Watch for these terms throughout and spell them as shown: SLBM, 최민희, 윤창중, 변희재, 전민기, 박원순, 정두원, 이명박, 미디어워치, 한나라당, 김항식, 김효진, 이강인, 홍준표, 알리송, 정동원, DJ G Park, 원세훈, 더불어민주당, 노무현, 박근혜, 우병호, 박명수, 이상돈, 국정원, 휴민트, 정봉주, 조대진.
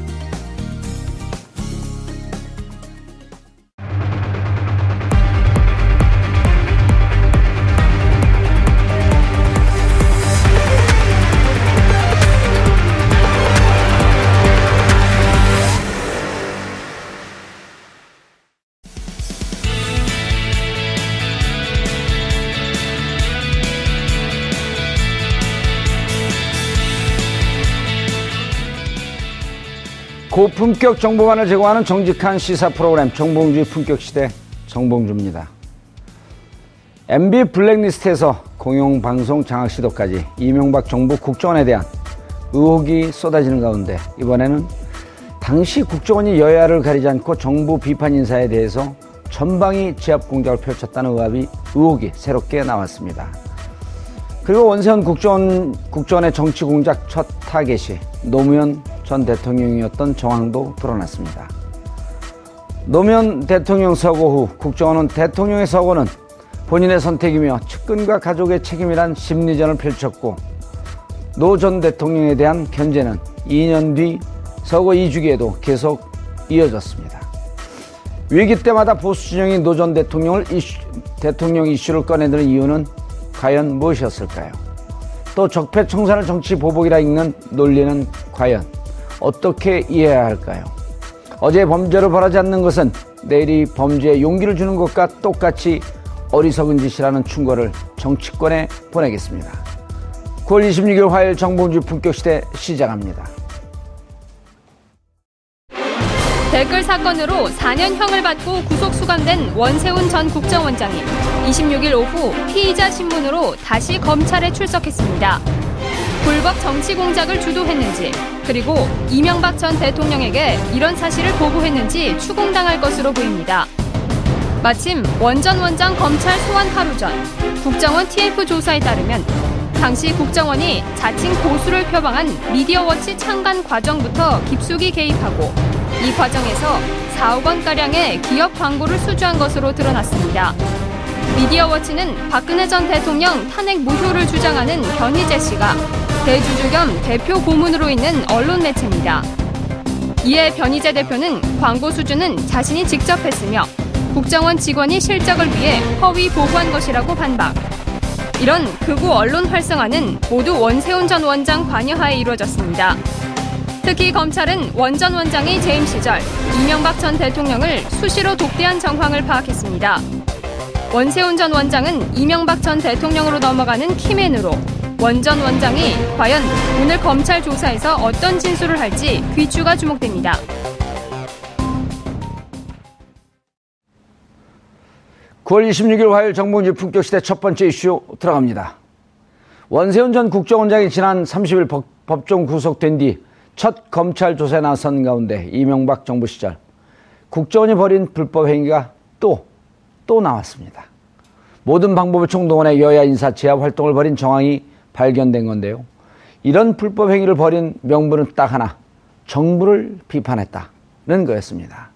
고품격 정보만을 제공하는 정직한 시사 프로그램 정봉주의 품격시대 정봉주입니다. MB 블랙리스트에서 공영방송 장악시도까지 이명박 정부 국정원에 대한 의혹이 쏟아지는 가운데 이번에는 당시 국정원이 여야를 가리지 않고 정부 비판 인사에 대해서 전방위 제압 공작을 펼쳤다는 의혹이 새롭게 나왔습니다. 그리고 원세훈 국정원의 정치 공작 첫 타겟이 노무현 전 대통령이었던 정황도 드러났습니다. 노무현 대통령 서거 후 국정원은 대통령의 서거는 본인의 선택이며 측근과 가족의 책임이란 심리전을 펼쳤고, 노 전 대통령에 대한 견제는 2년 뒤 서거 2주기에도 계속 이어졌습니다. 위기 때마다 보수 진영이 노 전 대통령 이슈를 꺼내드는 이유는 과연 무엇이었을까요? 또 적폐청산을 정치 보복이라 읽는 논리는 과연 어떻게 이해해야 할까요? 어제의 범죄를 벌하지 않는 것은 내일이 범죄에 용기를 주는 것과 똑같이 어리석은 짓이라는 충고를 정치권에 보내겠습니다. 9월 26일 화요일 정봉주 품격시대 시작합니다. 댓글 사건으로 4년형을 받고 구속 수감된 원세훈 전 국정원장이 26일 오후 피의자 신문으로 다시 검찰에 출석했습니다. 불법 정치 공작을 주도했는지, 그리고 이명박 전 대통령에게 이런 사실을 보고했는지 추궁당할 것으로 보입니다. 마침 원 전 원장 검찰 소환 하루 전 국정원 TF 조사에 따르면 당시 국정원이 자칭 보수를 표방한 미디어워치 창간 과정부터 깊숙이 개입하고 이 과정에서 4억 원가량의 기업 광고를 수주한 것으로 드러났습니다. 미디어워치는 박근혜 전 대통령 탄핵 무효를 주장하는 변희재 씨가 대주주 겸 대표 고문으로 있는 언론 매체입니다. 이에 변희재 대표는 광고 수주는 자신이 직접 했으며 국정원 직원이 실적을 위해 허위 보고한 것이라고 반박. 이런 극우 언론 활성화는 모두 원세훈 전 원장 관여하에 이루어졌습니다. 특히 검찰은 원 전 원장이 재임 시절 이명박 전 대통령을 수시로 독대한 정황을 파악했습니다. 원세훈 전 원장은 이명박 전 대통령으로 넘어가는 키맨으로, 원 전 원장이 과연 오늘 검찰 조사에서 어떤 진술을 할지 귀추가 주목됩니다. (9월 26일) 화요일 정봉주 품격시대 첫 번째 이슈 들어갑니다. 원세훈 전 국정원장이 지난 30일 법정 구속된 뒤 첫 검찰 조사에 나선 가운데 이명박 정부 시절 국정원이 벌인 불법 행위가 또 나왔습니다. 모든 방법을 총동원해 여야 인사 제압 활동을 벌인 정황이 발견된 건데요. 이런 불법 행위를 벌인 명분은 딱 하나, 정부를 비판했다는 거였습니다.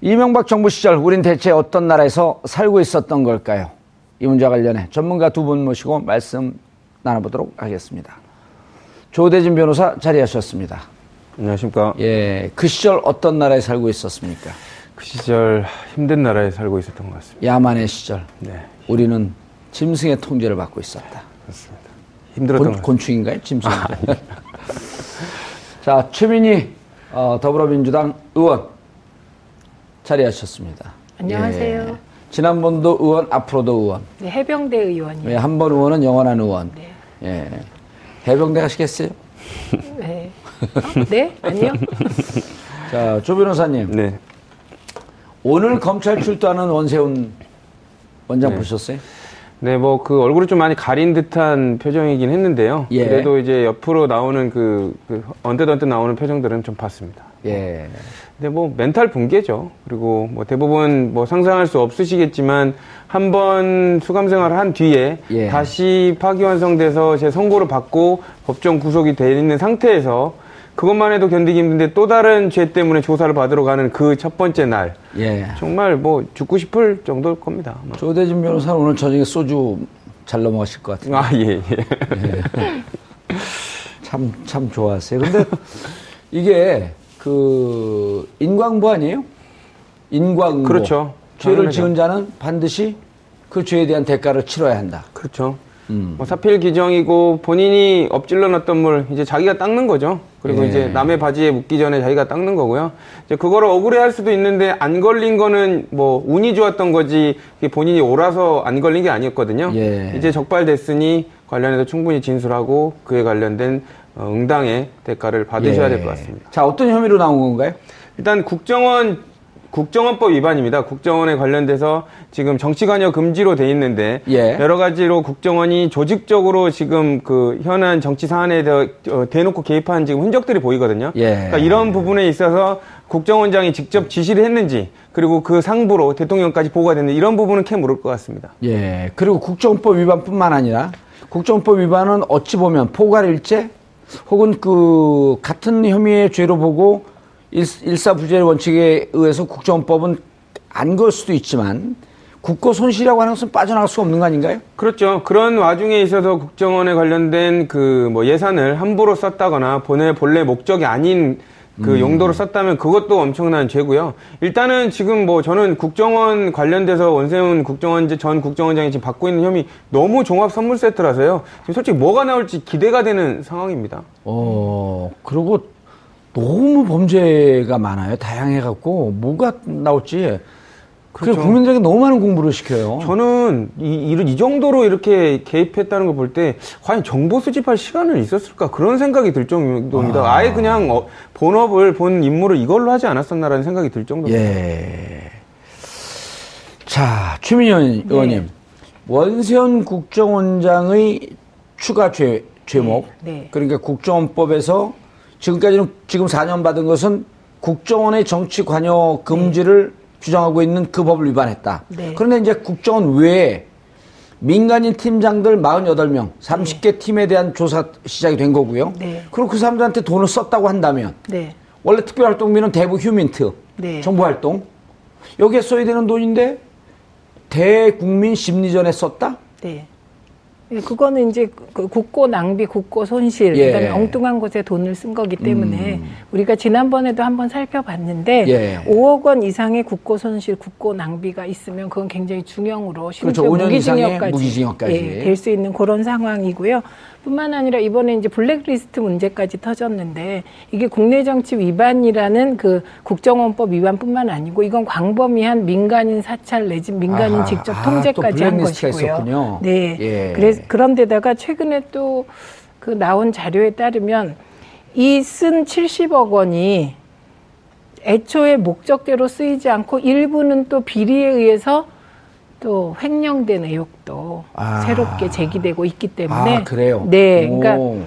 이명박 정부 시절 우린 대체 어떤 나라에서 살고 있었던 걸까요? 이 문제와 관련해 전문가 두 분 모시고 말씀 나눠보도록 하겠습니다. 조대진 변호사 자리하셨습니다. 안녕하십니까. 예, 그 시절 어떤 나라에 살고 있었습니까? 그 시절 힘든 나라에 살고 있었던 것 같습니다. 야만의 시절. 네. 우리는 짐승의 통제를 받고 있었다. 그렇습니다. 힘들었던 것. 곤충인가요? 짐승. 자, 최민희 더불어민주당 의원 자리하셨습니다. 안녕하세요. 예, 지난번도 의원, 앞으로도 의원. 네, 해병대 의원이요. 예, 한 번 의원은 영원한 의원. 네. 예. 해병대 가시겠어요? 네. 어? 네? 아니요? 자, 조 변호사님. 네. 오늘 검찰 출두하는 원세훈 원장 네. 보셨어요? 네, 뭐 그 얼굴을 좀 많이 가린 듯한 표정이긴 했는데요. 예. 그래도 이제 옆으로 나오는 그 언뜻 나오는 표정들은 좀 봤습니다. 예. 근데 뭐 멘탈 붕괴죠. 그리고 뭐 대부분 뭐 상상할 수 없으시겠지만 한 번 수감 생활을 한 뒤에 예. 다시 파기환송돼서 제 선고를 받고 법정 구속이 돼 있는 상태에서 그것만 해도 견디기 힘든데 또 다른 죄 때문에 조사를 받으러 가는 그 첫 번째 날. 예. 정말 뭐 죽고 싶을 정도일 겁니다. 조대진 변호사는 오늘 저녁에 소주 잘 넘어가실 것 같은데. 아, 예, 예. 예. 참 좋아하세요. 근데 이게 그 인과응보 아니에요? 인과응보. 그렇죠. 죄를 지은 자는 반드시 그 죄에 대한 대가를 치러야 한다. 그렇죠. 뭐 사필 규정이고 본인이 엎질러 놨던 물 이제 자기가 닦는 거죠. 그리고 예. 이제 남의 바지에 묻기 전에 자기가 닦는 거고요. 이제 그거를 억울해할 수도 있는데 안 걸린 거는 뭐 운이 좋았던 거지 본인이 옳아서 안 걸린 게 아니었거든요. 예. 이제 적발됐으니 관련해서 충분히 진술하고 그에 관련된 응당의 대가를 받으셔야 예. 될 것 같습니다. 자, 어떤 혐의로 나온 건가요? 일단 국정원법 위반입니다. 국정원에 관련돼서 지금 정치관여 금지로 돼 있는데 예. 여러 가지로 국정원이 조직적으로 지금 그 현안 정치 사안에 대놓고 개입한 지금 흔적들이 보이거든요. 예. 그러니까 이런 부분에 있어서 국정원장이 직접 지시를 했는지 그리고 그 상부로 대통령까지 보고가 됐는지 이런 부분은 캐 모를 것 같습니다. 예. 그리고 국정원법 위반뿐만 아니라 국정원법 위반은 어찌 보면 포괄일죄 혹은 그 같은 혐의의 죄로 보고 일사부재의 원칙에 의해서 국정원법은 안 걸 수도 있지만 국고 손실이라고 하는 것은 빠져나갈 수가 없는 거 아닌가요? 그렇죠. 그런 와중에 있어서 국정원에 관련된 그 뭐 예산을 함부로 썼다거나 본래 목적이 아닌 그 용도로 썼다면 그것도 엄청난 죄고요. 일단은 지금 뭐 저는 국정원 관련돼서 원세훈 전 국정원장이 지금 받고 있는 혐의 너무 종합 선물 세트라서요. 지금 솔직히 뭐가 나올지 기대가 되는 상황입니다. 그리고 너무 범죄가 많아요. 다양해갖고 뭐가 나올지. 그렇죠. 그래서 국민들에게 너무 많은 공부를 시켜요. 저는 이 정도로 이렇게 개입했다는 걸 볼 때 과연 정보 수집할 시간은 있었을까 그런 생각이 들 정도입니다. 아예 그냥 본 임무를 이걸로 하지 않았었나라는 생각이 들 정도입니다. 예. 자, 최민희 의원님. 네. 원세훈 국정원장의 추가 죄목. 네. 그러니까 국정원법에서 지금까지는 지금 4년 받은 것은 국정원의 정치 관여 금지를 규정하고 있는 그 법을 위반했다. 네. 그런데 이제 국정원 외에 민간인 팀장들 48명, 30개 네. 팀에 대한 조사 시작이 된 거고요. 네. 그리고 그 사람들한테 돈을 썼다고 한다면 네. 원래 특별활동비는 대북 휴민트, 네. 정보활동 여기에 써야 되는 돈인데 대국민 심리전에 썼다? 네. 그거는 이제 국고 낭비, 국고 손실, 예. 그다음에 엉뚱한 곳에 돈을 쓴 거기 때문에 우리가 지난번에도 한번 살펴봤는데 예. 5억 원 이상의 국고 손실, 국고 낭비가 있으면 그건 굉장히 중형으로 심지어 그렇죠. 무기징역까지 예, 될 수 있는 그런 상황이고요. 뿐만 아니라 이번에 이제 블랙리스트 문제까지 터졌는데 이게 국내 정치 위반이라는 그 국정원법 위반뿐만 아니고 이건 광범위한 민간인 사찰 내지 민간인 직접 통제까지 한 것이고요. 있었군요. 네. 예. 그런데다가 최근에 또 그 나온 자료에 따르면 이 쓴 70억 원이 애초에 목적대로 쓰이지 않고 일부는 또 비리에 의해서 또 횡령된 의혹도 새롭게 제기되고 있기 때문에 그래요? 네, 그러니까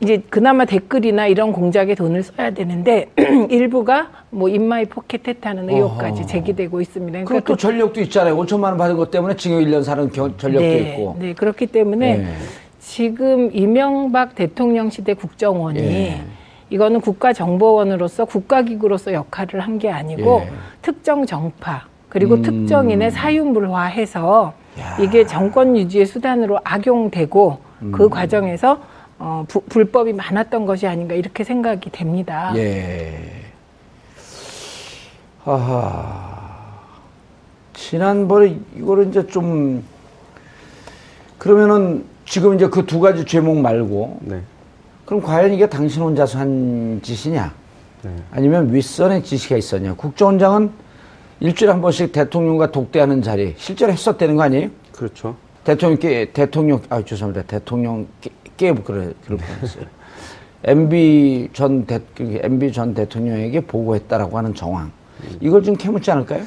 이제 그나마 댓글이나 이런 공작에 돈을 써야 되는데 일부가 뭐 인마이 포켓 했다는 의혹까지 제기되고 있습니다. 그러니까 그리고 또 전력도 있잖아요. 5천만 원 받은 것 때문에 징역 1년 사는 전력도 네, 있고. 네, 그렇기 때문에 네. 지금 이명박 대통령 시대 국정원이 예. 이거는 국가정보원으로서 국가기구로서 역할을 한 게 아니고 예. 특정 정파 그리고 특정인의 사유물화해서 야. 이게 정권 유지의 수단으로 악용되고 그 과정에서 불법이 많았던 것이 아닌가 이렇게 생각이 됩니다. 예. 지난번에 이거를 이제 좀 그러면은 지금 이제 그 두 가지 죄목 말고 네. 그럼 과연 이게 당신 혼자서 한 짓이냐 네. 아니면 윗선의 지시가 있었냐. 국정원장은 일주일에 한 번씩 대통령과 독대하는 자리 실제로 했었다는 거 아니에요? 그렇죠. 대통령 뻔했어요. MB 전 대통령에게 보고했다라고 하는 정황 이걸 좀 캐묻지 않을까요?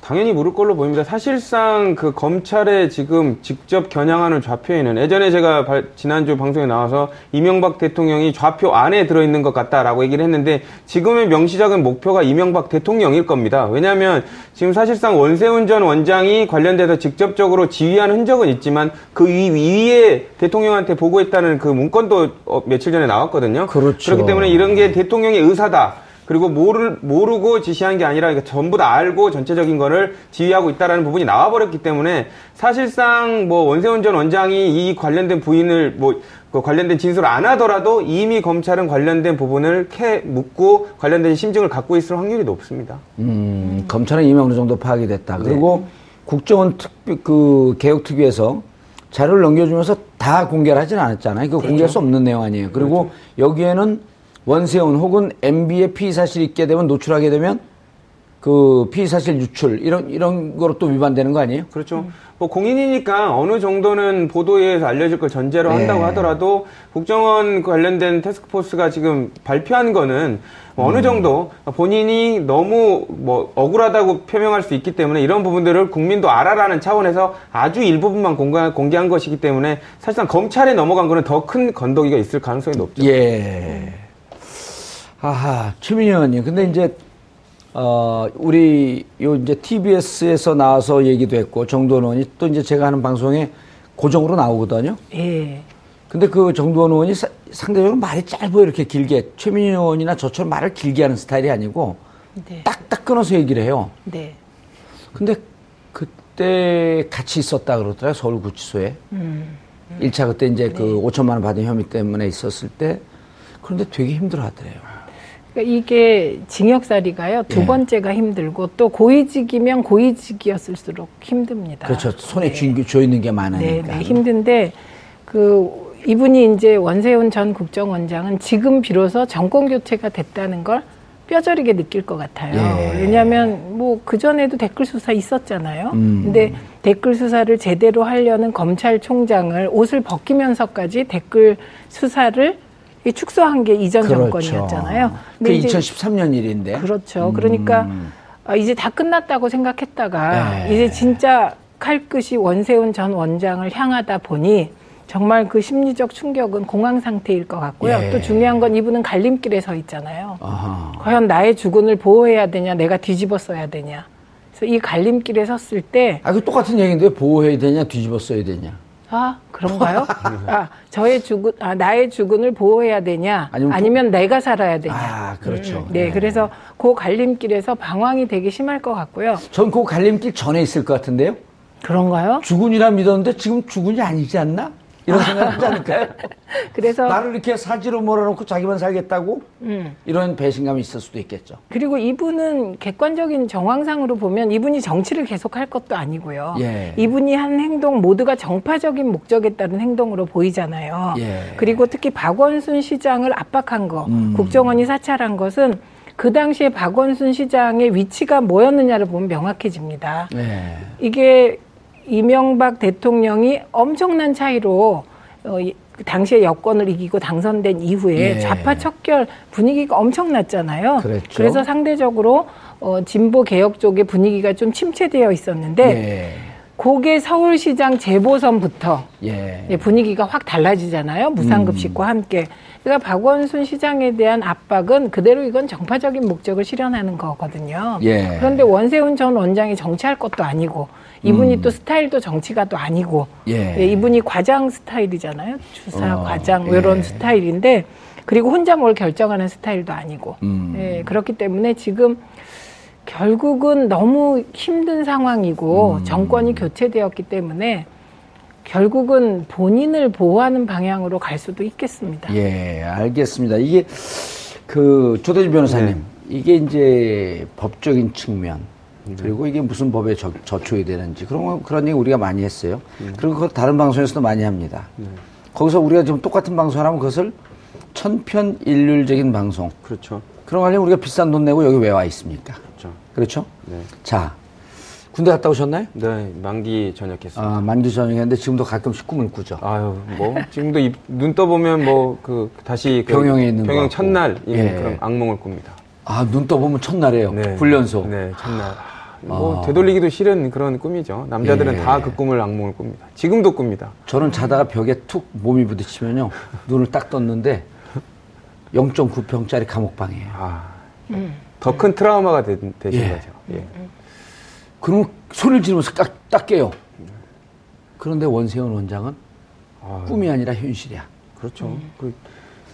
당연히 모를 걸로 보입니다. 사실상 그 검찰에 지금 직접 겨냥하는 좌표에는 예전에 제가 지난주 방송에 나와서 이명박 대통령이 좌표 안에 들어있는 것 같다라고 얘기를 했는데 지금의 명시적인 목표가 이명박 대통령일 겁니다. 왜냐하면 지금 사실상 원세훈 전 원장이 관련돼서 직접적으로 지휘한 흔적은 있지만 그 위에 대통령한테 보고했다는 그 문건도 며칠 전에 나왔거든요. 그렇죠. 그렇기 때문에 이런 게 대통령의 의사다. 그리고 모르고 지시한 게 아니라 전부 다 알고 전체적인 거를 지휘하고 있다라는 부분이 나와버렸기 때문에 사실상 뭐 원세훈 전 원장이 이 관련된 부인을 뭐 그 관련된 진술을 안 하더라도 이미 검찰은 관련된 부분을 묻고 관련된 심증을 갖고 있을 확률이 높습니다. 검찰은 이미 어느 정도 파악이 됐다. 그리고 네. 국정원 개혁특위에서 자료를 넘겨주면서 다 공개를 하진 않았잖아요. 그렇죠. 공개할 수 없는 내용 아니에요. 그리고 그렇죠. 여기에는 원세훈 혹은 MB의 피의 사실이 있게 되면 노출하게 되면 그 피의 사실 유출 이런 거로 또 위반되는 거 아니에요? 그렇죠. 뭐 공인이니까 어느 정도는 보도에 의해서 알려질 걸 전제로 네. 한다고 하더라도 국정원 관련된 태스크포스가 지금 발표한 거는 어느 정도 본인이 너무 뭐 억울하다고 표명할 수 있기 때문에 이런 부분들을 국민도 알아라는 차원에서 아주 일부분만 공개한 것이기 때문에 사실상 검찰에 넘어간 거는 더 큰 건더기가 있을 가능성이 높죠. 예. 최민희 의원님. 근데 이제, 우리, 이제 TBS에서 나와서 얘기도 했고, 정두원 의원이 또 이제 제가 하는 방송에 고정으로 나오거든요. 예. 근데 그 정두원 의원이 상대적으로 말이 짧아요. 이렇게 길게. 최민희 의원이나 저처럼 말을 길게 하는 스타일이 아니고, 네. 딱딱 끊어서 얘기를 해요. 네. 근데 그때 같이 있었다 그러더라고요. 서울구치소에. 1차 그때 이제 네. 그 5천만 원 받은 혐의 때문에 있었을 때. 그런데 되게 힘들어 하더래요. 이게 징역살이가요. 두 번째가 힘들고 또 고위직이면 고위직이었을수록 힘듭니다. 그렇죠. 손에 네. 쥐어있는 게 많으니까. 네, 힘든데 이분이 이제 원세훈 전 국정원장은 지금 비로소 정권 교체가 됐다는 걸 뼈저리게 느낄 것 같아요. 예. 왜냐하면 뭐 그전에도 댓글 수사 있었잖아요. 근데 댓글 수사를 제대로 하려는 검찰총장을 옷을 벗기면서까지 댓글 수사를 축소한 게 이전 그렇죠. 정권이었잖아요. 그게 2013년 일인데. 그렇죠. 그러니까 이제 다 끝났다고 생각했다가 이제 진짜 칼끝이 원세훈 전 원장을 향하다 보니 정말 그 심리적 충격은 공황 상태일 것 같고요. 또 중요한 건 이분은 갈림길에 서 있잖아요. 아하. 과연 나의 주권을 보호해야 되냐 내가 뒤집어 써야 되냐. 그래서 이 갈림길에 섰을 때. 아, 그 똑같은 얘기인데 보호해야 되냐 뒤집어 써야 되냐. 아, 그런가요? 나의 주군을 보호해야 되냐, 아니면 내가 살아야 되냐. 아, 그렇죠. 네, 그래서 그 갈림길에서 방황이 되게 심할 것 같고요. 전 그 갈림길 전에 있을 것 같은데요? 그런가요? 주군이라 믿었는데 지금 주군이 아니지 않나? 이런 생각 하지 않을까요? 그래서. 나를 이렇게 사지로 몰아놓고 자기만 살겠다고? 이런 배신감이 있을 수도 있겠죠. 그리고 이분은 객관적인 정황상으로 보면 이분이 정치를 계속할 것도 아니고요. 예. 이분이 한 행동 모두가 정파적인 목적에 따른 행동으로 보이잖아요. 예. 그리고 특히 박원순 시장을 압박한 거, 국정원이 사찰한 것은 그 당시에 박원순 시장의 위치가 뭐였느냐를 보면 명확해집니다. 예. 이게 이명박 대통령이 엄청난 차이로 당시에 여권을 이기고 당선된 이후에 좌파 척결 분위기가 엄청났잖아요. 그랬죠. 그래서 상대적으로 진보 개혁 쪽의 분위기가 좀 침체되어 있었는데 그게 서울시장 재보선부터 분위기가 확 달라지잖아요. 무상급식과 함께. 그러니까 박원순 시장에 대한 압박은 그대로 이건 정파적인 목적을 실현하는 거거든요. 그런데 원세훈 전 원장이 정치할 것도 아니고 이분이 또 스타일도 정치가 또 아니고 예, 이분이 과장 스타일이잖아요. 주사, 과장 이런 예, 스타일인데 그리고 혼자 뭘 결정하는 스타일도 아니고 예, 그렇기 때문에 지금 결국은 너무 힘든 상황이고 정권이 교체되었기 때문에 결국은 본인을 보호하는 방향으로 갈 수도 있겠습니다. 예, 알겠습니다. 이게 그 조대진 변호사님 네, 이게 이제 법적인 측면 그리고 이게 무슨 법에 저촉이 되는지 그런 얘기 우리가 많이 했어요. 그리고 그걸 다른 방송에서도 많이 합니다. 거기서 우리가 지금 똑같은 방송을 하면 그것을 천편일률적인 방송. 그렇죠. 그런 거 하려면 우리가 비싼 돈 내고 여기 왜 와 있습니까? 그렇죠. 그렇죠? 네. 자, 군대 갔다 오셨나요? 네, 만기 전역했습니다. 아, 만기 전역했는데 지금도 가끔씩 꿈을 꾸죠. 아유, 뭐 지금도 눈 떠보면 뭐 그 다시 병영에 있는 병영 첫날 예, 그런 악몽을 꿉니다. 아, 눈 떠보면 첫날이에요. 네. 훈련소. 네, 첫날. 뭐 되돌리기도 싫은 그런 꿈이죠. 남자들은 예, 다 그 꿈을 악몽을 꿉니다. 지금도 꿉니다. 저는 자다가 벽에 툭 몸이 부딪히면요, 눈을 딱 떴는데 0.9평짜리 감옥방이에요. 아, 더 큰 트라우마가 되신 예, 거죠. 예. 그럼 소리를 지르면서 딱 깨요. 그런데 원세훈 원장은 아유, 꿈이 아니라 현실이야. 그렇죠.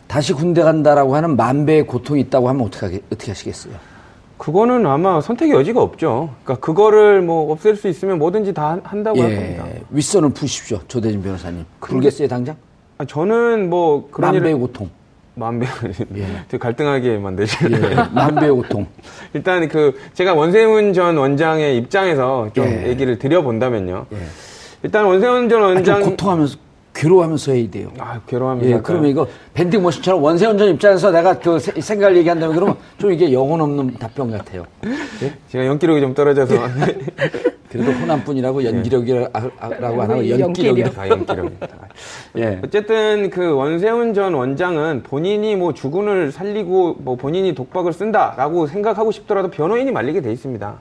다시 군대 간다라고 하는 만배의 고통이 있다고 하면 어떻게 하시겠어요? 그거는 아마 선택의 여지가 없죠. 그러니까 그거를 뭐 없앨 수 있으면 뭐든지 다 한다고 예, 할 겁니다. 윗선을 푸십시오, 조대진 변호사님. 그러겠어요, 당장? 아, 저는 뭐 그런 만배의 고통. 만배를 예, 되게 갈등하게 만드시는데 예, 만배의 고통. 일단 제가 원세훈 전 원장의 입장에서 좀 예, 얘기를 드려본다면요. 예. 일단 원세훈 전 원장 고통하면서 괴로워하면서 해야 돼요. 아, 괴로워하면서. 예, 그러면 이거 밴딩 머신처럼 원세훈 전 입장에서 내가 그 생각을 얘기한다면 그러면 좀 이게 영혼 없는 답변 같아요. 예? 제가 연기력이 좀 떨어져서. 그래도 호남뿐이라고 연기력이라고 안 하고 연기력이다. 연기력이다. 예. 어쨌든 그 원세훈 전 원장은 본인이 뭐 주군을 살리고 뭐 본인이 독박을 쓴다라고 생각하고 싶더라도 변호인이 말리게 돼 있습니다.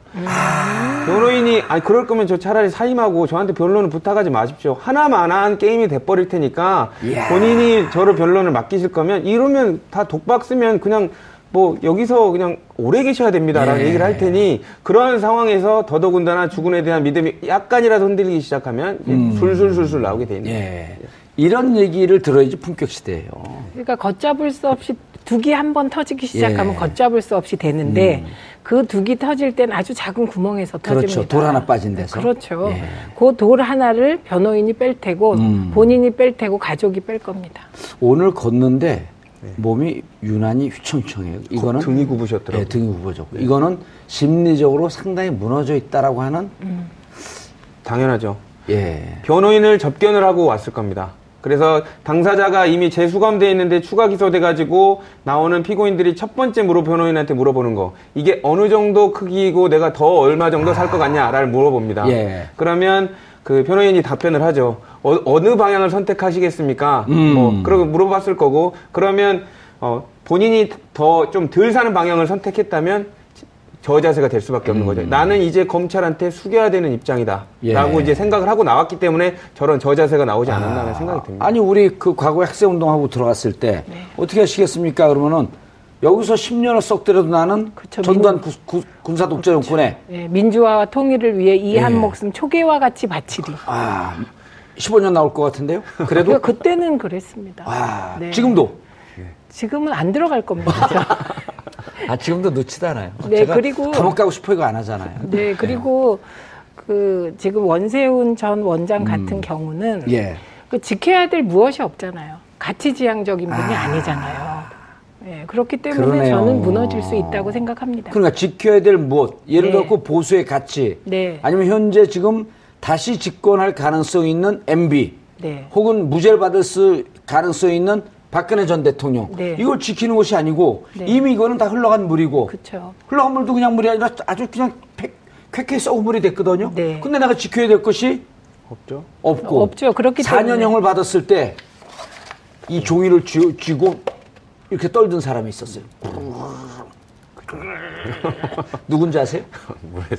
변호인이 그럴 거면 저 차라리 사임하고 저한테 변론을 부탁하지 마십시오. 하나만한 게임이 돼버릴 테니까 본인이 저를 변론을 맡기실 거면 이러면 다 독박 쓰면 그냥 뭐 여기서 그냥 오래 계셔야 됩니다라는 예, 얘기를 할 테니 그러한 상황에서 더더군다나 주군에 대한 믿음이 약간이라도 흔들리기 시작하면 술술술술 나오게 돼 있는 예, 이런 얘기를 들어야지 품격 시대예요. 그러니까 걷잡을 수 없이 두기 한 번 터지기 시작하면 예, 걷잡을 수 없이 되는데 그 두기 터질 땐 아주 작은 구멍에서 그렇죠, 터집니다. 그렇죠. 돌 하나 빠진 데서. 그렇죠. 예. 그 돌 하나를 변호인이 뺄 테고 본인이 뺄 테고 가족이 뺄 겁니다. 오늘 걷는데 네, 몸이 유난히 휘청휘청해요. 이거는 등이 굽으셨더라고요. 네, 등이 굽어졌고 네, 이거는 심리적으로 상당히 무너져 있다라고 하는 당연하죠. 예, 변호인을 접견을 하고 왔을 겁니다. 그래서 당사자가 이미 재수감돼 있는데 추가 기소돼 가지고 나오는 피고인들이 첫 번째 변호인한테 물어보는 거, 이게 어느 정도 크기고 내가 더 얼마 정도 살 것 같냐를 물어봅니다. 예. 그러면 그 변호인이 답변을 하죠. 어느 방향을 선택하시겠습니까? 뭐 그러고 물어봤을 거고, 그러면 본인이 더 좀 덜 사는 방향을 선택했다면 저 자세가 될 수밖에 없는 거죠. 나는 이제 검찰한테 숙여야 되는 입장이다 예, 라고 이제 생각을 하고 나왔기 때문에 저런 저 자세가 나오지 않았나는 생각이 듭니다. 아니, 우리 그 과거에 학생운동하고 들어갔을 때 네, 어떻게 하시겠습니까? 그러면은 여기서 10년을 썩 때려도 나는 그렇죠, 전두환 군사독재정권에 그렇죠, 예, 민주화와 통일을 위해 이 한 예, 목숨 초계와 같이 바치리. 아, 15년 나올 것 같은데요? 그래도? 그때는 그랬습니다. 아, 네. 지금도? 지금은 안 들어갈 겁니다. 아, 지금도 놓치지 않아요. 네, 제가 그리고 감옥 가고 싶어 이거 안 하잖아요. 네, 그리고 네, 그 지금 원세훈 전 원장 같은 경우는 예, 그 지켜야 될 무엇이 없잖아요. 가치지향적인 분이 아니잖아요. 네, 그렇기 때문에 그러네요. 저는 무너질 수 있다고 생각합니다. 그러니까 지켜야 될 무엇, 예를 들어 네, 보수의 가치, 네, 아니면 현재 지금 다시 집권할 가능성이 있는 MB, 네, 혹은 무죄를 받을 가능성이 있는 박근혜 전 대통령, 네, 이걸 지키는 것이 아니고 네, 이미 이거는 다 흘러간 물이고, 그쵸, 흘러간 물도 그냥 물이 아니라 아주 그냥 쾌쾌히 썩은 물이 됐거든요. 네. 근데 내가 지켜야 될 것이 없죠. 없죠. 그렇기 때문에 4년형을 받았을 때 이 종이를 쥐고 이렇게 떨든 사람이 있었어요. 누군지 아세요?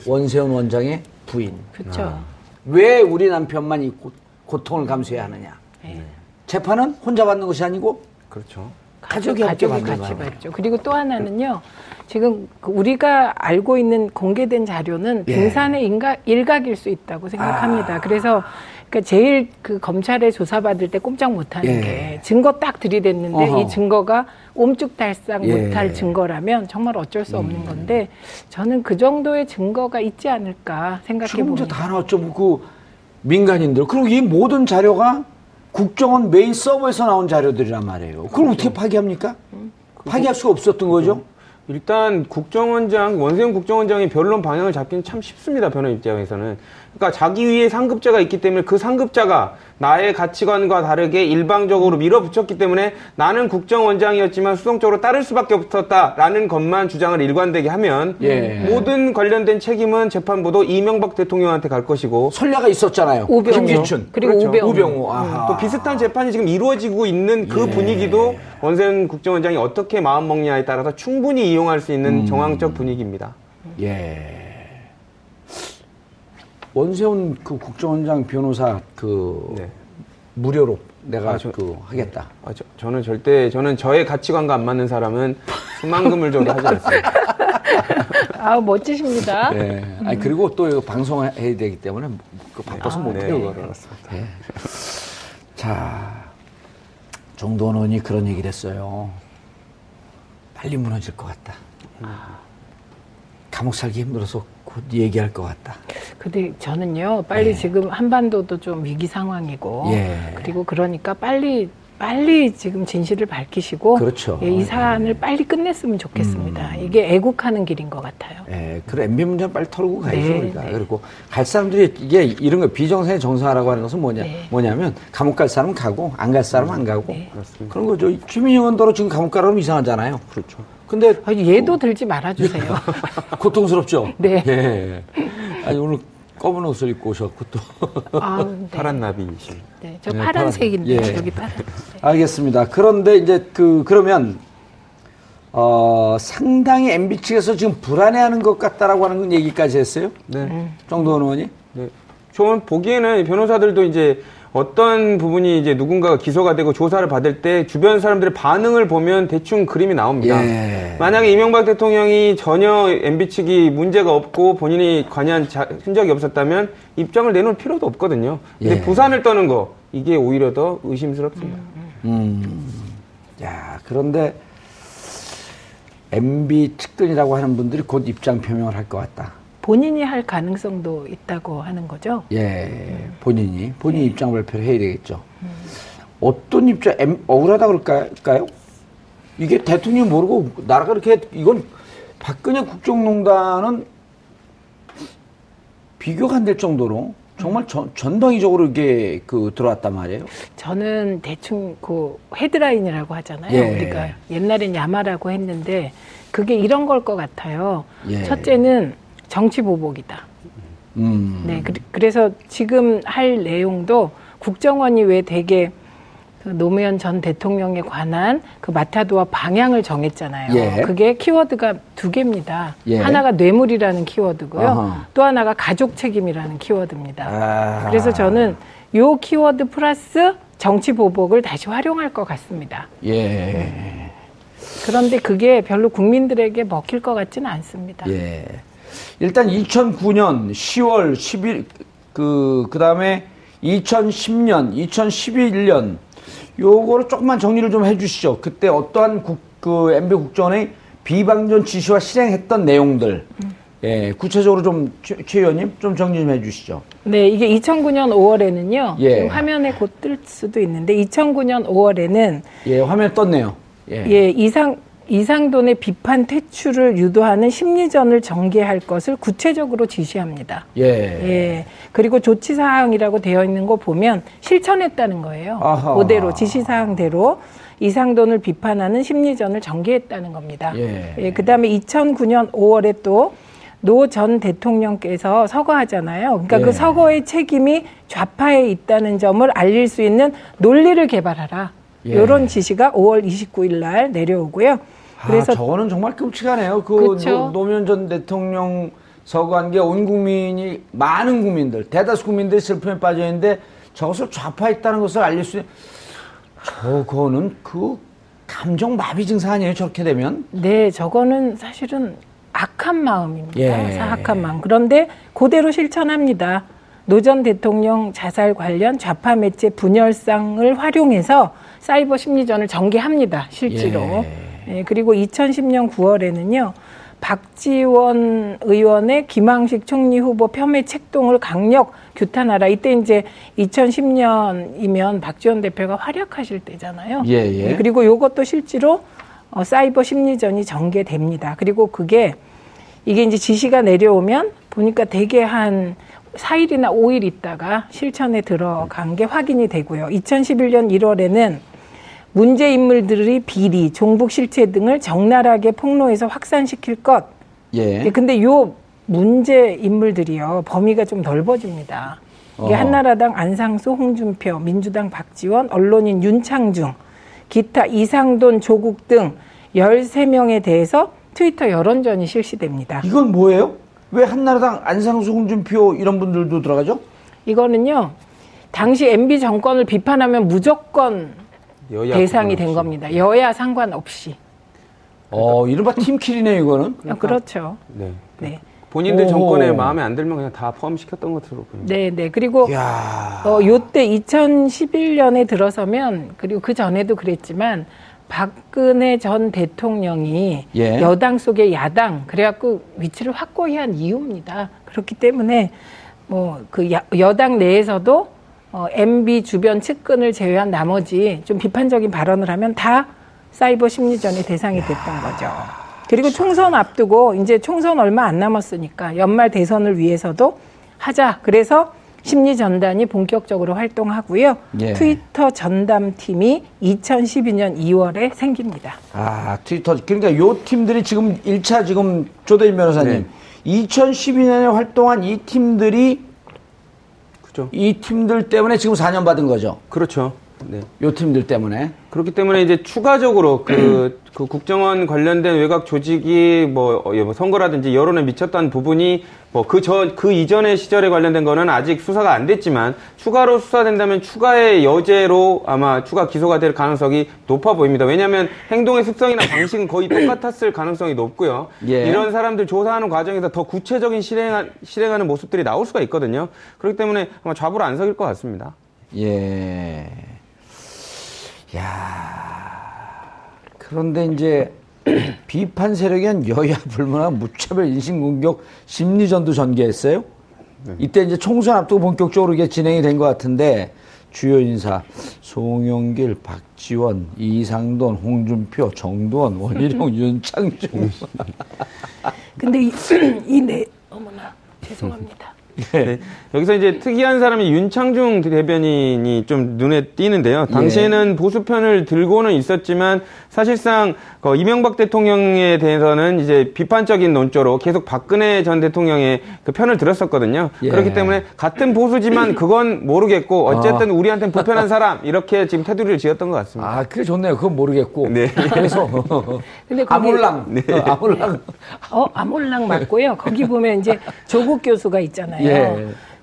원세훈 원장의 부인. 그렇죠. 왜 우리 남편만 이 고통을 감수해야 하느냐? 네. 재판은 혼자 받는 것이 아니고, 그렇죠, 가족이 같이 봤죠. 그리고 또 하나는요. 지금 우리가 알고 있는 공개된 자료는 빙산의 일각일 수 있다고 생각합니다. 그래서 그러니까 제일 그 검찰에 조사받을 때 꼼짝 못하는 게 증거 딱 들이댔는데 이 증거가 옴쭉달싹 못할 증거라면 정말 어쩔 수 없는 건데 저는 그 정도의 증거가 있지 않을까 생각해 봅니다. 다 나왔죠. 그 민간인들. 그리고 이 모든 자료가 국정원 메인 서버에서 나온 자료들이란 말이에요. 그걸 어떻게 파기합니까? 파기할 수가 없었던 거죠? 일단 국정원장, 원세훈 국정원장이 변론 방향을 잡기는 참 쉽습니다. 변호인 입장에서는. 그러니까 자기 위에 상급자가 있기 때문에 그 상급자가 나의 가치관과 다르게 일방적으로 밀어붙였기 때문에 나는 국정원장이었지만 수동적으로 따를 수밖에 없었다라는 것만 주장을 일관되게 하면 모든 관련된 책임은 재판부도 이명박 대통령한테 갈 것이고 선례가 있었잖아요. 김기춘 그리고 우병호. 또 비슷한 재판이 지금 이루어지고 있는 그 분위기도 원세훈 국정원장이 어떻게 마음먹냐에 따라서 충분히 이용할 수 있는 정황적 분위기입니다. 원세훈 그 국정원장 변호사 그 무료로 내가 하겠다. 저는 절대 저의 가치관과 안 맞는 사람은 수만금을 줘도 하지 않습니다. 아 멋지십니다. 네. 아니 그리고 또 이거 방송해야 되기 때문에 그 바빠서 못 해요. 그렇습니다. 네. 자, 정동원 의원이 그런 얘기를 했어요. 빨리 무너질 것 같다. 감옥 살기 힘들어서 곧 얘기할 것 같다. 근데 저는요, 빨리 지금 한반도도 좀 위기 상황이고, 그리고 그러니까 빨리 지금 진실을 밝히시고, 이 사안을 빨리 끝냈으면 좋겠습니다. 이게 애국하는 길인 것 같아요. 그리고 MB 문제는 빨리 털고 가야죠, 우리가. 그리고 갈 사람들이 이게 이런 거 비정상의 정상화라고 하는 것은 뭐냐면, 감옥 갈 사람은 가고, 안 갈 사람은 안 가고. 그렇습니다. 그런 거죠. 최민희 의원도로 지금 감옥 가라면 이상하잖아요. 그렇죠. 근데 아니, 얘도 들지 말아주세요. 고통스럽죠? 네. 아니 오늘 검은 옷을 입고 오셨고 또 파란 나비이신. 네, 저 파란색인데 여기 파란색. 알겠습니다. 그런데 이제 그러면 상당히 MB 측에서 지금 불안해하는 것 같다라고 하는 얘기까지 했어요. 네. 정두원 의원이. 네. 저는 보기에는 변호사들도 이제. 어떤 부분이 이제 누군가가 기소가 되고 조사를 받을 때 주변 사람들의 반응을 보면 대충 그림이 나옵니다. 만약에 이명박 대통령이 전혀 MB 측이 문제가 없고 본인이 관여한 흔적이 없었다면 입장을 내놓을 필요도 없거든요. 근데 부산을 떠는 거, 이게 오히려 더 의심스럽습니다. 야, 그런데 MB 측근이라고 하는 분들이 곧 입장 표명을 할 것 같다. 본인이 할 가능성도 있다고 하는 거죠? 본인이 입장 발표를 해야 되겠죠. 어떤 입장, 억울하다 그럴까요? 이게 대통령 모르고 나라가 이렇게, 이건 박근혜 국정농단은 비교가 안 될 정도로 정말 전방위적으로 이게 들어왔단 말이에요. 저는 대충 헤드라인이라고 하잖아요. 우리가 옛날엔 야마라고 했는데 그게 이런 걸 것 같아요. 첫째는 정치 보복이다. 네, 그래서 지금 할 내용도 국정원이 왜 되게 노무현 전 대통령에 관한 그 마타도와 방향을 정했잖아요. 그게 키워드가 두 개입니다. 하나가 뇌물이라는 키워드고요. 또 하나가 가족 책임이라는 키워드입니다. 그래서 저는 요 키워드 플러스 정치 보복을 다시 활용할 것 같습니다. 그런데 그게 별로 국민들에게 먹힐 것 같지는 않습니다. 일단 2009년 10월 10일 그다음에 2010년, 2011년 요거를 조금만 정리를 좀 해 주시죠. 그때 어떠한 MB 국정원의 비방전 지시와 실행했던 내용들. 구체적으로 좀 최 의원님 좀 정리 좀 해 주시죠. 네, 이게 2009년 5월에는요. 화면에 곧 뜰 수도 있는데 2009년 5월에는 화면에 떴네요. 이상돈의 비판 퇴출을 유도하는 심리전을 전개할 것을 구체적으로 지시합니다. 그리고 조치사항이라고 되어 있는 거 보면 실천했다는 거예요. 그대로 지시사항대로 이상돈을 비판하는 심리전을 전개했다는 겁니다. 그 다음에 2009년 5월에 또 노 전 대통령께서 서거하잖아요. 그러니까 그 서거의 책임이 좌파에 있다는 점을 알릴 수 있는 논리를 개발하라. 이런 지시가 5월 29일 날 내려오고요. 그래서 저거는 정말 끔찍하네요. 노무현 전 대통령 서거한 게 온 국민이, 많은 국민들, 대다수 국민들이 슬픔에 빠져 있는데 저것을 좌파에 있다는 것을 알릴 수 있는, 저거는 감정마비 증상 아니에요, 저렇게 되면? 네, 저거는 사실은 악한 마음입니다. 예. 사악한 마음. 그런데 그대로 실천합니다. 노 전 대통령 자살 관련 좌파 매체 분열상을 활용해서 사이버 심리전을 전개합니다, 실제로. 예. 예, 그리고 2010년 9월에는요. 박지원 의원의 김항식 총리 후보 폄훼 책동을 강력 규탄하라. 이때 이제 2010년이면 박지원 대표가 활약하실 때잖아요. 예, 예. 그리고 이것도 실제로 사이버 심리전이 전개됩니다. 그리고 그게 이게 이제 지시가 내려오면 보니까 대개 한 4일이나 5일 있다가 실천에 들어간 게 확인이 되고요. 2011년 1월에는 문제 인물들의 비리, 종북 실체 등을 적나라하게 폭로해서 확산시킬 것. 예. 근데 요 문제 인물들이요, 범위가 좀 넓어집니다. 이게 한나라당 안상수, 홍준표, 민주당 박지원, 언론인 윤창중, 기타 이상돈, 조국 등 13명에 대해서 트위터 여론전이 실시됩니다. 이건 뭐예요? 왜 한나라당 안상수, 홍준표 이런 분들도 들어가죠? 이거는요, 당시 MB 정권을 비판하면 무조건 대상이 된 겁니다. 여야 상관없이. 이른바 팀킬이네요, 이거는. 그러니까. 그렇죠. 네. 네. 본인들 정권에 마음에 안 들면 그냥 다 포함시켰던 것으로 보입니다. 네, 네. 그리고 요때 2011년에 들어서면, 그리고 그 전에도 그랬지만 박근혜 전 대통령이 예. 여당 속의 야당, 그래갖고 위치를 확고히 한 이유입니다. 그렇기 때문에 뭐 그 여당 내에서도 MB 주변 측근을 제외한 나머지 좀 비판적인 발언을 하면 다 사이버 심리전의 대상이 됐던 거죠. 그리고 총선 앞두고 이제 총선 얼마 안 남았으니까 연말 대선을 위해서도 하자. 그래서 심리전단이 본격적으로 활동하고요. 예. 트위터 전담팀이 2012년 2월에 생깁니다. 아, 트위터. 그러니까 요 팀들이 지금 1차 지금 조대진 변호사님. 네. 2012년에 활동한 이 팀들이 그렇죠. 이 팀들 때문에 지금 4년 받은 거죠. 그렇죠. 네. 요 팀들 때문에. 그렇기 때문에 이제 추가적으로 그 국정원 관련된 외곽 조직이 뭐 선거라든지 여론에 미쳤던 부분이 뭐 그 이전의 시절에 관련된 거는 아직 수사가 안 됐지만 추가로 수사된다면 추가의 여죄로 아마 추가 기소가 될 가능성이 높아 보입니다. 왜냐하면 행동의 습성이나 방식은 거의 똑같았을 가능성이 높고요. 예. 이런 사람들 조사하는 과정에서 더 구체적인 실행하는 모습들이 나올 수가 있거든요. 그렇기 때문에 아마 좌불 안석일 것 같습니다. 예. 그런데 이제 비판 세력이 한 여야 불문한 무차별 인신공격 심리전도 전개했어요. 네. 이때 이제 총선 앞두고 본격적으로 이게 진행이 된 것 같은데 주요 인사 송영길, 박지원, 이상돈, 홍준표, 정두원, 원희룡, 윤창중. 근데 어머나 죄송합니다. 네. 여기서 이제 특이한 사람이 윤창중 대변인이 좀 눈에 띄는데요. 당시에는 보수편을 들고는 있었지만 사실상 이명박 대통령에 대해서는 이제 비판적인 논조로 계속 박근혜 전 대통령의 그 편을 들었었거든요. 예. 그렇기 때문에 같은 보수지만 그건 모르겠고 어쨌든 우리한테는 불편한 사람 이렇게 지금 테두리를 지었던 것 같습니다. 아, 그게 좋네요. 그건 모르겠고. 네. 그래서 근데 아몰랑. 네. 아몰랑. 아몰랑 맞고요. 거기 보면 이제 조국 교수가 있잖아요. 예.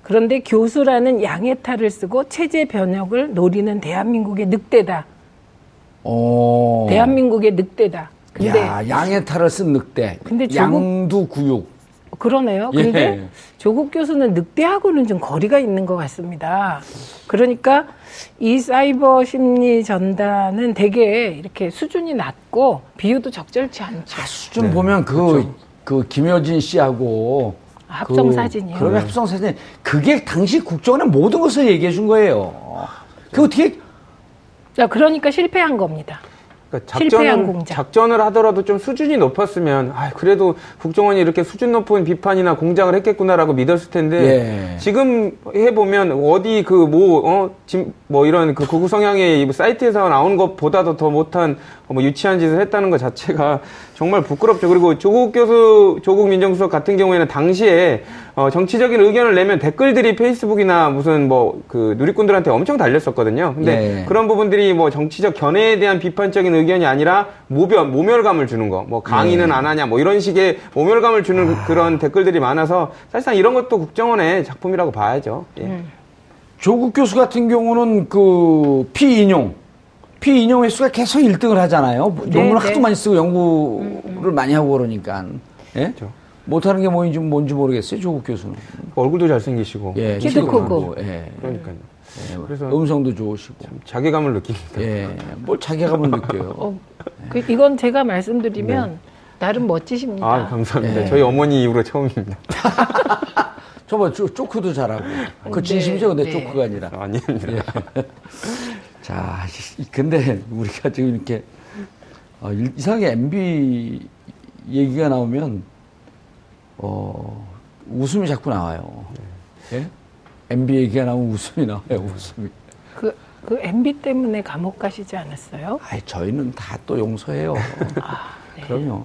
그런데 교수라는 양해탈을 쓰고 체제 변혁을 노리는 대한민국의 늑대다. 대한민국의 늑대다. 근데 양해탈을 쓴 늑대. 근데 양두구육. 그러네요. 근데 조국 교수는 늑대하고는 좀 거리가 있는 것 같습니다. 그러니까 이 사이버 심리 전단은 되게 이렇게 수준이 낮고 비유도 적절치 않죠. 수준 보면 그 김효진 씨하고 합성 사진이요. 그러면 합성 사진. 그게 당시 국정원의 모든 것을 얘기해 준 거예요. 그 어떻게? 그러니까 실패한 겁니다. 그러니까 실패한 공작. 작전을 하더라도 좀 수준이 높았으면 그래도 국정원이 이렇게 수준 높은 비판이나 공작을 했겠구나라고 믿었을 텐데 지금 해보면 어디 이런 그 극우 성향의 사이트에서 나온 것보다도 더 못한 유치한 짓을 했다는 것 자체가 정말 부끄럽죠. 그리고 조국 민정수석 같은 경우에는 당시에 정치적인 의견을 내면 댓글들이 페이스북이나 무슨 누리꾼들한테 엄청 달렸었거든요. 근데 그런 부분들이 정치적 견해에 대한 비판적인 의견이 아니라 모멸감을 주는 거, 강의는 안 하냐, 이런 식의 모멸감을 주는 그런 댓글들이 많아서 사실상 이런 것도 국정원의 작품이라고 봐야죠. 예. 조국 교수 같은 경우는 피인용. 피 인용 횟수가 계속 1등을 하잖아요. 논문을 하도 많이 쓰고 연구를 많이 하고 그러니까. 예? 그렇죠. 못하는 게 뭔지 모르겠어요. 조국 교수는. 얼굴도 잘생기시고. 예, 키도 크고. 예. 그러니까요. 예, 그래서 음성도 좋으시고. 참 자괴감을 느끼니까. 예. 뭘 자괴감을 느껴요. 이건 제가 말씀드리면 네. 나름 멋지십니다. 아, 감사합니다. 예. 저희 어머니 이후로 처음입니다. 저번 쪼크도 잘하고. 그 진심이죠. 근데 네. 쪼크가 아니라. 아닙니다. 예. 자, 근데 우리가 지금 이렇게 이상하게 MB 얘기가 나오면 웃음이 자꾸 나와요. 네. 예? MB 얘기가 나오면 웃음이 나와요. 네. 웃음이. 그 MB 때문에 감옥 가시지 않았어요? 아이, 저희는 다 또 용서해요. 아, 네. 그럼요.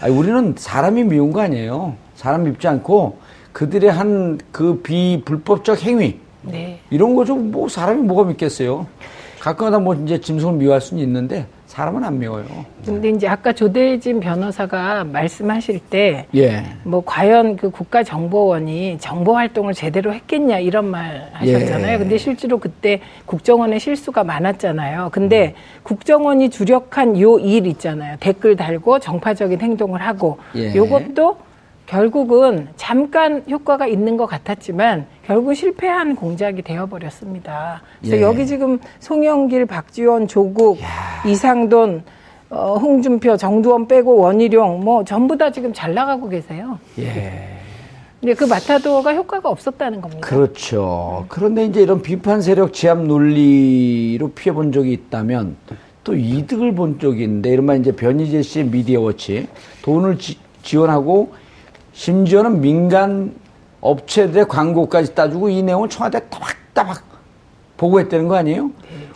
아니, 우리는 사람이 미운 거 아니에요. 사람 밉지 않고 그들의 한 그 비불법적 행위 네. 이런 거 좀 뭐 사람이 뭐가 밉겠어요. 가끔가다 뭐 이제 짐승을 미워할 수는 있는데 사람은 안 미워요. 근데 이제 아까 조대진 변호사가 말씀하실 때, 예. 뭐 과연 그 국가정보원이 정보 활동을 제대로 했겠냐 이런 말 하셨잖아요. 예. 근데 실제로 그때 국정원의 실수가 많았잖아요. 근데 국정원이 주력한 요 일 있잖아요. 댓글 달고 정파적인 행동을 하고, 예. 요것도 결국은 잠깐 효과가 있는 것 같았지만 결국 실패한 공작이 되어버렸습니다. 그래서 예. 여기 지금 송영길, 박지원, 조국, 이상돈, 홍준표, 정두원 빼고 원희룡 뭐 전부 다 지금 잘 나가고 계세요. 예. 근데 그 마타도어가 효과가 없었다는 겁니다. 그렇죠. 그런데 이제 이런 비판 세력 제압 논리로 피해본 적이 있다면 또 이득을 본 적이 있는데 이른바 이제 변희재 씨의 미디어워치 돈을 지원하고 심지어는 민간 업체들의 광고까지 따주고 이 내용을 청와대에 따박따박 보고했다는 거 아니에요? 네.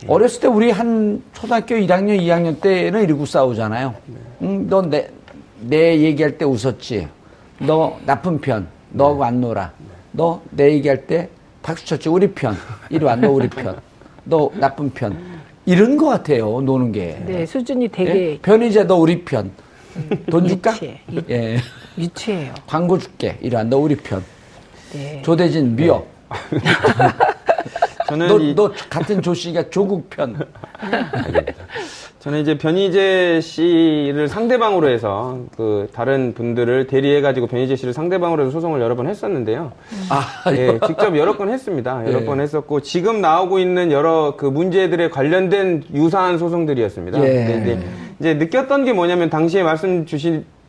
어렸을 때 우리 한 초등학교 1학년, 2학년 때는 이러고 싸우잖아요. 네. 너 내 얘기할 때 웃었지. 너 나쁜 편. 너 안 놀아. 너 내 얘기할 때 박수 쳤지. 우리 편. 이리 와. 너 우리 편. 너 나쁜 편. 이런 거 같아요. 노는 게. 네, 수준이 되게. 예? 변희재 너 우리 편. 돈 줄까? 예. 유치해요. 광고 줄게. 이러한 너 우리 편. 네. 조대진 미워. 네. 저는 너 같은 조 씨가 조국 편. 저는 이제 변희재 씨를 상대방으로 해서 그 다른 분들을 대리해가지고 변희재 씨를 상대방으로 해서 소송을 여러 번 했었는데요. 아, 예, 직접 여러 건 했습니다. 여러 예. 건 했었고 지금 나오고 있는 여러 그 문제들에 관련된 유사한 소송들이었습니다. 예. 네. 이제 느꼈던 게 뭐냐면 당시에 말씀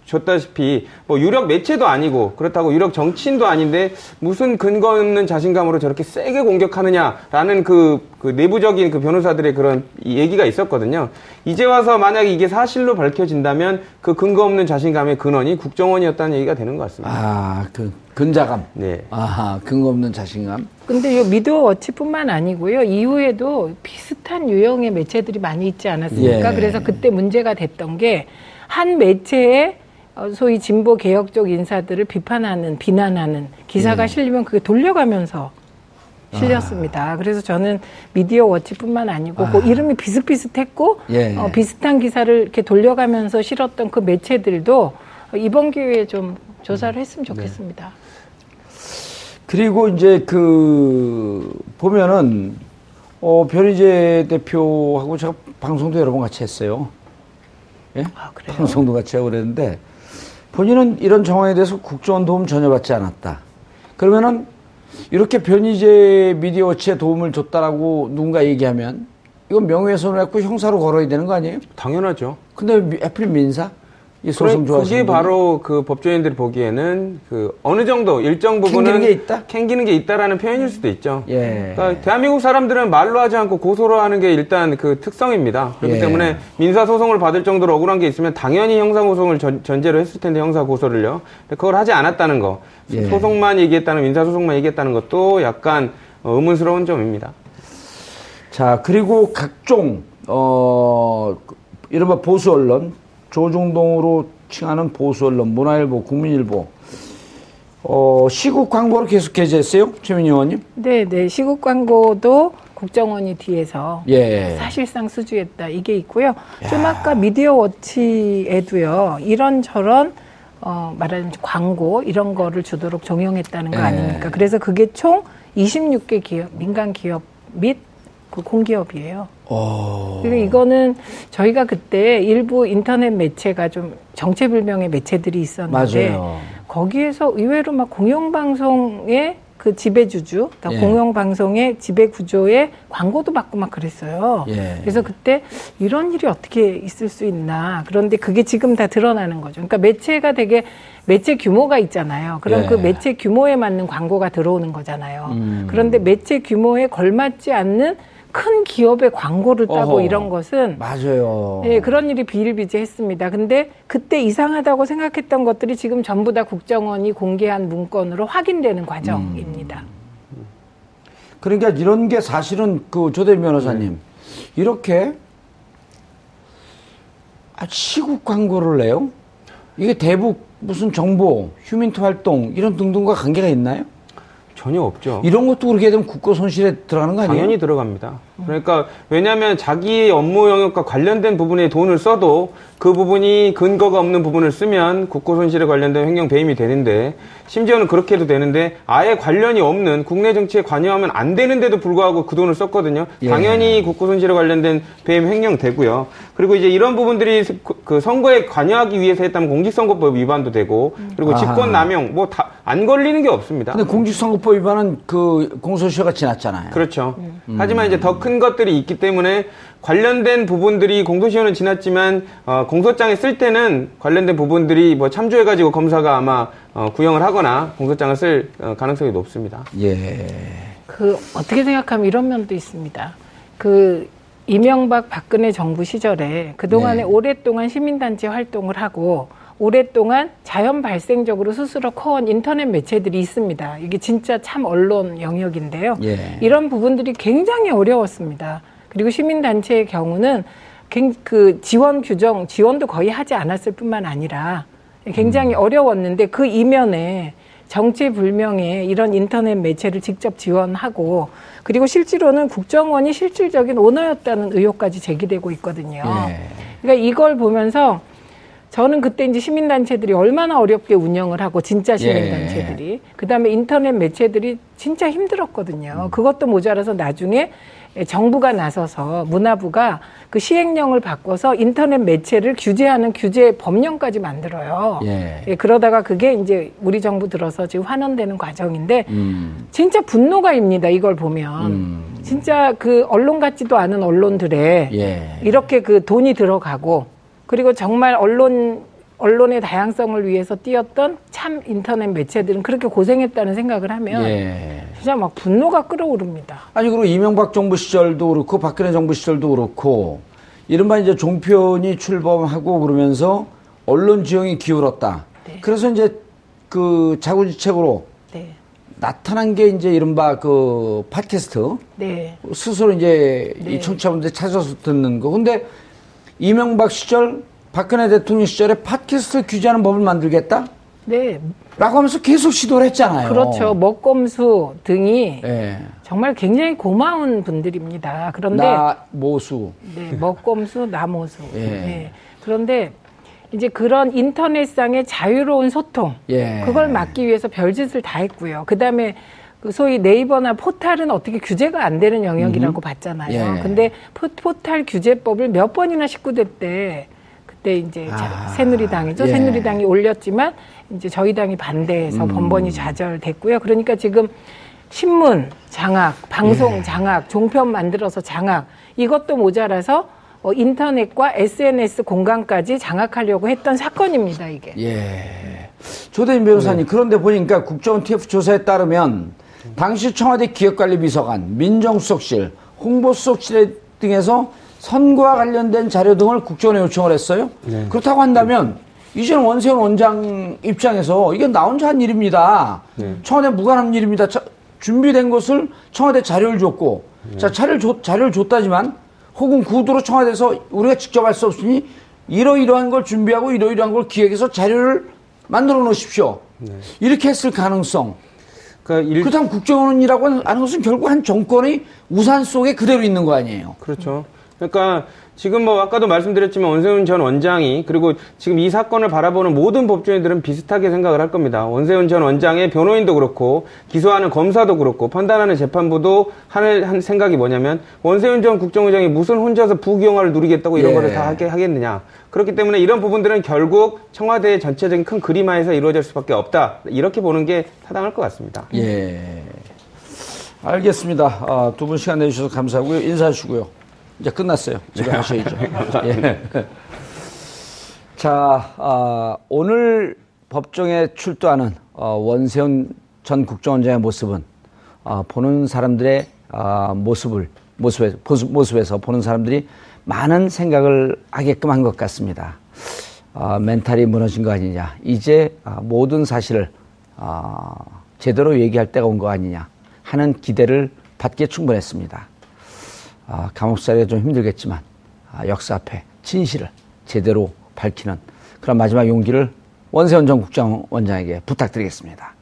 줬다시피 뭐 유력 매체도 아니고 그렇다고 유력 정치인도 아닌데 무슨 근거 없는 자신감으로 저렇게 세게 공격하느냐라는 그 내부적인 그 변호사들의 그런 얘기가 있었거든요. 이제 와서 만약 이게 사실로 밝혀진다면 그 근거 없는 자신감의 근원이 국정원이었다는 얘기가 되는 것 같습니다. 아, 그 근자감. 네. 아하, 근거 없는 자신감. 근데 요 미디어워치뿐만 아니고요. 이후에도 비슷한 유형의 매체들이 많이 있지 않았습니까? 예. 그래서 그때 문제가 됐던 게 한 매체에 소위 진보 개혁 쪽 인사들을 비난하는 기사가 실리면 그게 돌려가면서 실렸습니다. 그래서 저는 미디어워치뿐만 아니고 그 이름이 비슷비슷했고 비슷한 기사를 이렇게 돌려가면서 실었던 그 매체들도 이번 기회에 좀 조사를 했으면 좋겠습니다. 네. 그리고 이제 그 보면은 변희재 대표하고 제가 방송도 여러 번 같이 했어요. 예? 아, 그래요? 방송도 같이 하고 그랬는데. 본인은 이런 정황에 대해서 국정원 도움 전혀 받지 않았다. 그러면은 이렇게 변희재 미디어워치에 도움을 줬다라고 누군가 얘기하면 이건 명예훼손을 했고 형사로 걸어야 되는 거 아니에요? 당연하죠. 근데 애플 민사? 이 소송 좋아하시는 그게 분이? 바로 그 법조인들이 보기에는 그 어느 정도 일정 부분은 캥기는 게 있다? 캥기는 게 있다라는 표현일 수도 있죠. 예. 그러니까 대한민국 사람들은 말로 하지 않고 고소로 하는 게 일단 그 특성입니다. 그렇기 예. 때문에 민사 소송을 받을 정도로 억울한 게 있으면 당연히 형사 고소를 전제로 했을 텐데 형사 고소를요. 근데 그걸 하지 않았다는 거. 예. 소송만 얘기했다는 민사 소송만 얘기했다는 것도 약간 의문스러운 점입니다. 자, 그리고 각종 이른바 보수 언론 조중동으로 칭하는 보수 언론, 문화일보, 국민일보, 시국 광고를 계속 게재했어요, 최민희 의원님? 네, 시국 광고도 국정원이 뒤에서 예. 사실상 수주했다 이게 있고요. 야. 좀 아까 미디어워치에도요, 이런저런 말하자면 광고 이런 거를 주도록 종용했다는 거 예. 아닙니까? 그래서 그게 총 26개 기업, 민간 기업 및 그 공기업이에요. 그리고 이거는 저희가 그때 일부 인터넷 매체가 좀 정체불명의 매체들이 있었는데 맞아요. 거기에서 의외로 막 공영방송의 그 지배주주, 그러니까 예. 공영방송의 지배구조에 광고도 받고 막 그랬어요. 예. 그래서 그때 이런 일이 어떻게 있을 수 있나. 그런데 그게 지금 다 드러나는 거죠. 그러니까 매체가 되게 매체 규모가 있잖아요. 그럼 예. 그 매체 규모에 맞는 광고가 들어오는 거잖아요. 그런데 매체 규모에 걸맞지 않는 큰 기업의 광고를 따고 어허, 이런 것은 맞아요. 예, 그런 일이 비일비재했습니다. 근데 그때 이상하다고 생각했던 것들이 지금 전부 다 국정원이 공개한 문건으로 확인되는 과정입니다. 그러니까 이런 게 사실은 그 조대진 변호사님 이렇게 시국 광고를 내요? 이게 대북 무슨 정보, 휴민트 활동 이런 등등과 관계가 있나요? 전혀 없죠. 이런 것도 그렇게 되면 국고 손실에 들어가는 거 아니에요? 당연히 들어갑니다. 그러니까 왜냐하면 자기 업무 영역과 관련된 부분에 돈을 써도 그 부분이 근거가 없는 부분을 쓰면 국고 손실에 관련된 횡령 배임이 되는데 심지어는 그렇게 해도 되는데 아예 관련이 없는 국내 정치에 관여하면 안 되는데도 불구하고 그 돈을 썼거든요. 당연히 예. 국고 손실에 관련된 배임 횡령 되고요. 그리고 이제 이런 부분들이 그 선거에 관여하기 위해서 했다면 공직선거법 위반도 되고 그리고 직권남용 뭐 다 안 걸리는 게 없습니다. 근데 공직선거법 위반은 그 공소시효가 지났잖아요. 그렇죠. 하지만 이제 더 큰 것들이 있기 때문에 관련된 부분들이 공소시효는 지났지만 공소장에 쓸 때는 관련된 부분들이 뭐 참조해가지고 검사가 아마 구형을 하거나 공소장을 쓸 가능성이 높습니다. 예. 그 어떻게 생각하면 이런 면도 있습니다. 그 이명박 박근혜 정부 시절에 그동안에 네. 오랫동안 시민단체 활동을 하고 오랫동안 자연 발생적으로 스스로 커온 인터넷 매체들이 있습니다. 이게 진짜 참 언론 영역인데요. 예. 이런 부분들이 굉장히 어려웠습니다. 그리고 시민단체의 경우는 그 지원 규정, 지원도 거의 하지 않았을 뿐만 아니라 굉장히 어려웠는데 그 이면에 정체불명의 이런 인터넷 매체를 직접 지원하고 그리고 실제로는 국정원이 실질적인 오너였다는 의혹까지 제기되고 있거든요. 예. 그러니까 이걸 보면서 저는 그때 이제 시민단체들이 얼마나 어렵게 운영을 하고 진짜 시민단체들이 예. 그다음에 인터넷 매체들이 진짜 힘들었거든요. 그것도 모자라서 나중에 정부가 나서서 문화부가 그 시행령을 바꿔서 인터넷 매체를 규제하는 규제 법령까지 만들어요. 예. 예, 그러다가 그게 이제 우리 정부 들어서 지금 환원되는 과정인데 진짜 분노가 입니다. 이걸 보면. 진짜 그 언론 같지도 않은 언론들에 예. 이렇게 그 돈이 들어가고 그리고 정말 언론의 다양성을 위해서 뛰었던 참 인터넷 매체들은 그렇게 고생했다는 생각을 하면 예. 진짜 막 분노가 끓어오릅니다. 아니, 그리고 이명박 정부 시절도 그렇고 박근혜 정부 시절도 그렇고 이른바 이제 종편이 출범하고 그러면서 언론 지형이 기울었다. 네. 그래서 이제 그 자구지책으로 네. 나타난 게 이제 이른바 그 팟캐스트. 네. 스스로 이제 네. 이 청취자분들 찾아서 듣는 거. 근데 이명박 시절, 박근혜 대통령 시절에 팟캐스트 규제하는 법을 만들겠다? 네. 라고 하면서 계속 시도를 했잖아요. 그렇죠. 먹검수 등이 네. 정말 굉장히 고마운 분들입니다. 그런데. 나모수. 네. 먹검수, 나모수. 예. 네. 그런데 이제 그런 인터넷상의 자유로운 소통. 예. 그걸 막기 위해서 별짓을 다 했고요. 그 다음에 소위 네이버나 포탈은 어떻게 규제가 안 되는 영역이라고 봤잖아요. 예. 근데 포탈 규제법을 몇 번이나 19대 때 그때 이제 새누리당이죠. 예. 새누리당이 올렸지만 이제 저희 당이 반대해서 번번이 좌절됐고요. 그러니까 지금 신문 장악, 방송 예. 장악, 종편 만들어서 장악 이것도 모자라서 인터넷과 SNS 공간까지 장악하려고 했던 사건입니다. 이게. 예. 조대진 변호사님 그런데 보니까 국정원 TF 조사에 따르면 당시 청와대 기획관리비서관, 민정수석실, 홍보수석실 등에서 선거와 관련된 자료 등을 국정원에 요청을 했어요. 네. 그렇다고 한다면 이제는 원세훈 원장 입장에서 이게 나 혼자 한 일입니다. 네. 청와대 무관한 일입니다. 준비된 것을 청와대 자료를 줬고 네. 자 자료를 줬다지만 혹은 구두로 청와대에서 우리가 직접 할 수 없으니 이러이러한 걸 준비하고 이러이러한 걸 기획해서 자료를 만들어 놓으십시오. 네. 이렇게 했을 가능성. 그렇다면 국정원이라고 하는 것은 결국 한 정권의 우산 속에 그대로 있는 거 아니에요. 그렇죠. 그러니까 지금 뭐 아까도 말씀드렸지만 원세훈 전 원장이 그리고 지금 이 사건을 바라보는 모든 법조인들은 비슷하게 생각을 할 겁니다. 원세훈 전 원장의 변호인도 그렇고 기소하는 검사도 그렇고 판단하는 재판부도 한 생각이 뭐냐면 원세훈 전 국정원장이 무슨 혼자서 부귀영화를 누리겠다고 이런 거를 다 하겠느냐. 그렇기 때문에 이런 부분들은 결국 청와대의 전체적인 큰 그림화에서 이루어질 수밖에 없다. 이렇게 보는 게 타당할 것 같습니다. 예, 알겠습니다. 아, 두 분 시간 내주셔서 감사하고요. 인사하시고요. 이제 끝났어요. 집에 가셔야죠. 예. 자, 오늘 법정에 출두하는 원세훈 전 국정원장의 모습은 보는 사람들의 모습에서 보는 사람들이 많은 생각을 하게끔 한 것 같습니다. 멘탈이 무너진 거 아니냐. 이제 모든 사실을 제대로 얘기할 때가 온 거 아니냐 하는 기대를 받기에 충분했습니다. 감옥살이가 좀 힘들겠지만 역사 앞에 진실을 제대로 밝히는 그런 마지막 용기를 원세훈 전 국정원장에게 부탁드리겠습니다.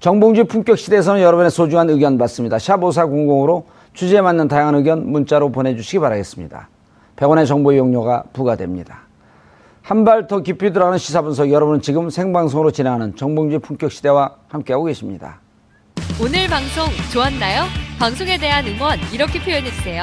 정봉주 품격시대에서는 여러분의 소중한 의견 받습니다. 샵5400으로 주제에 맞는 다양한 의견 문자로 보내주시기 바라겠습니다. 100원의 정보 이용료가 부과됩니다. 한 발 더 깊이 들어가는 시사분석, 여러분은 지금 생방송으로 진행하는 정봉주 품격시대와 함께하고 계십니다. 오늘 방송 좋았나요? 방송에 대한 응원 이렇게 표현해주세요.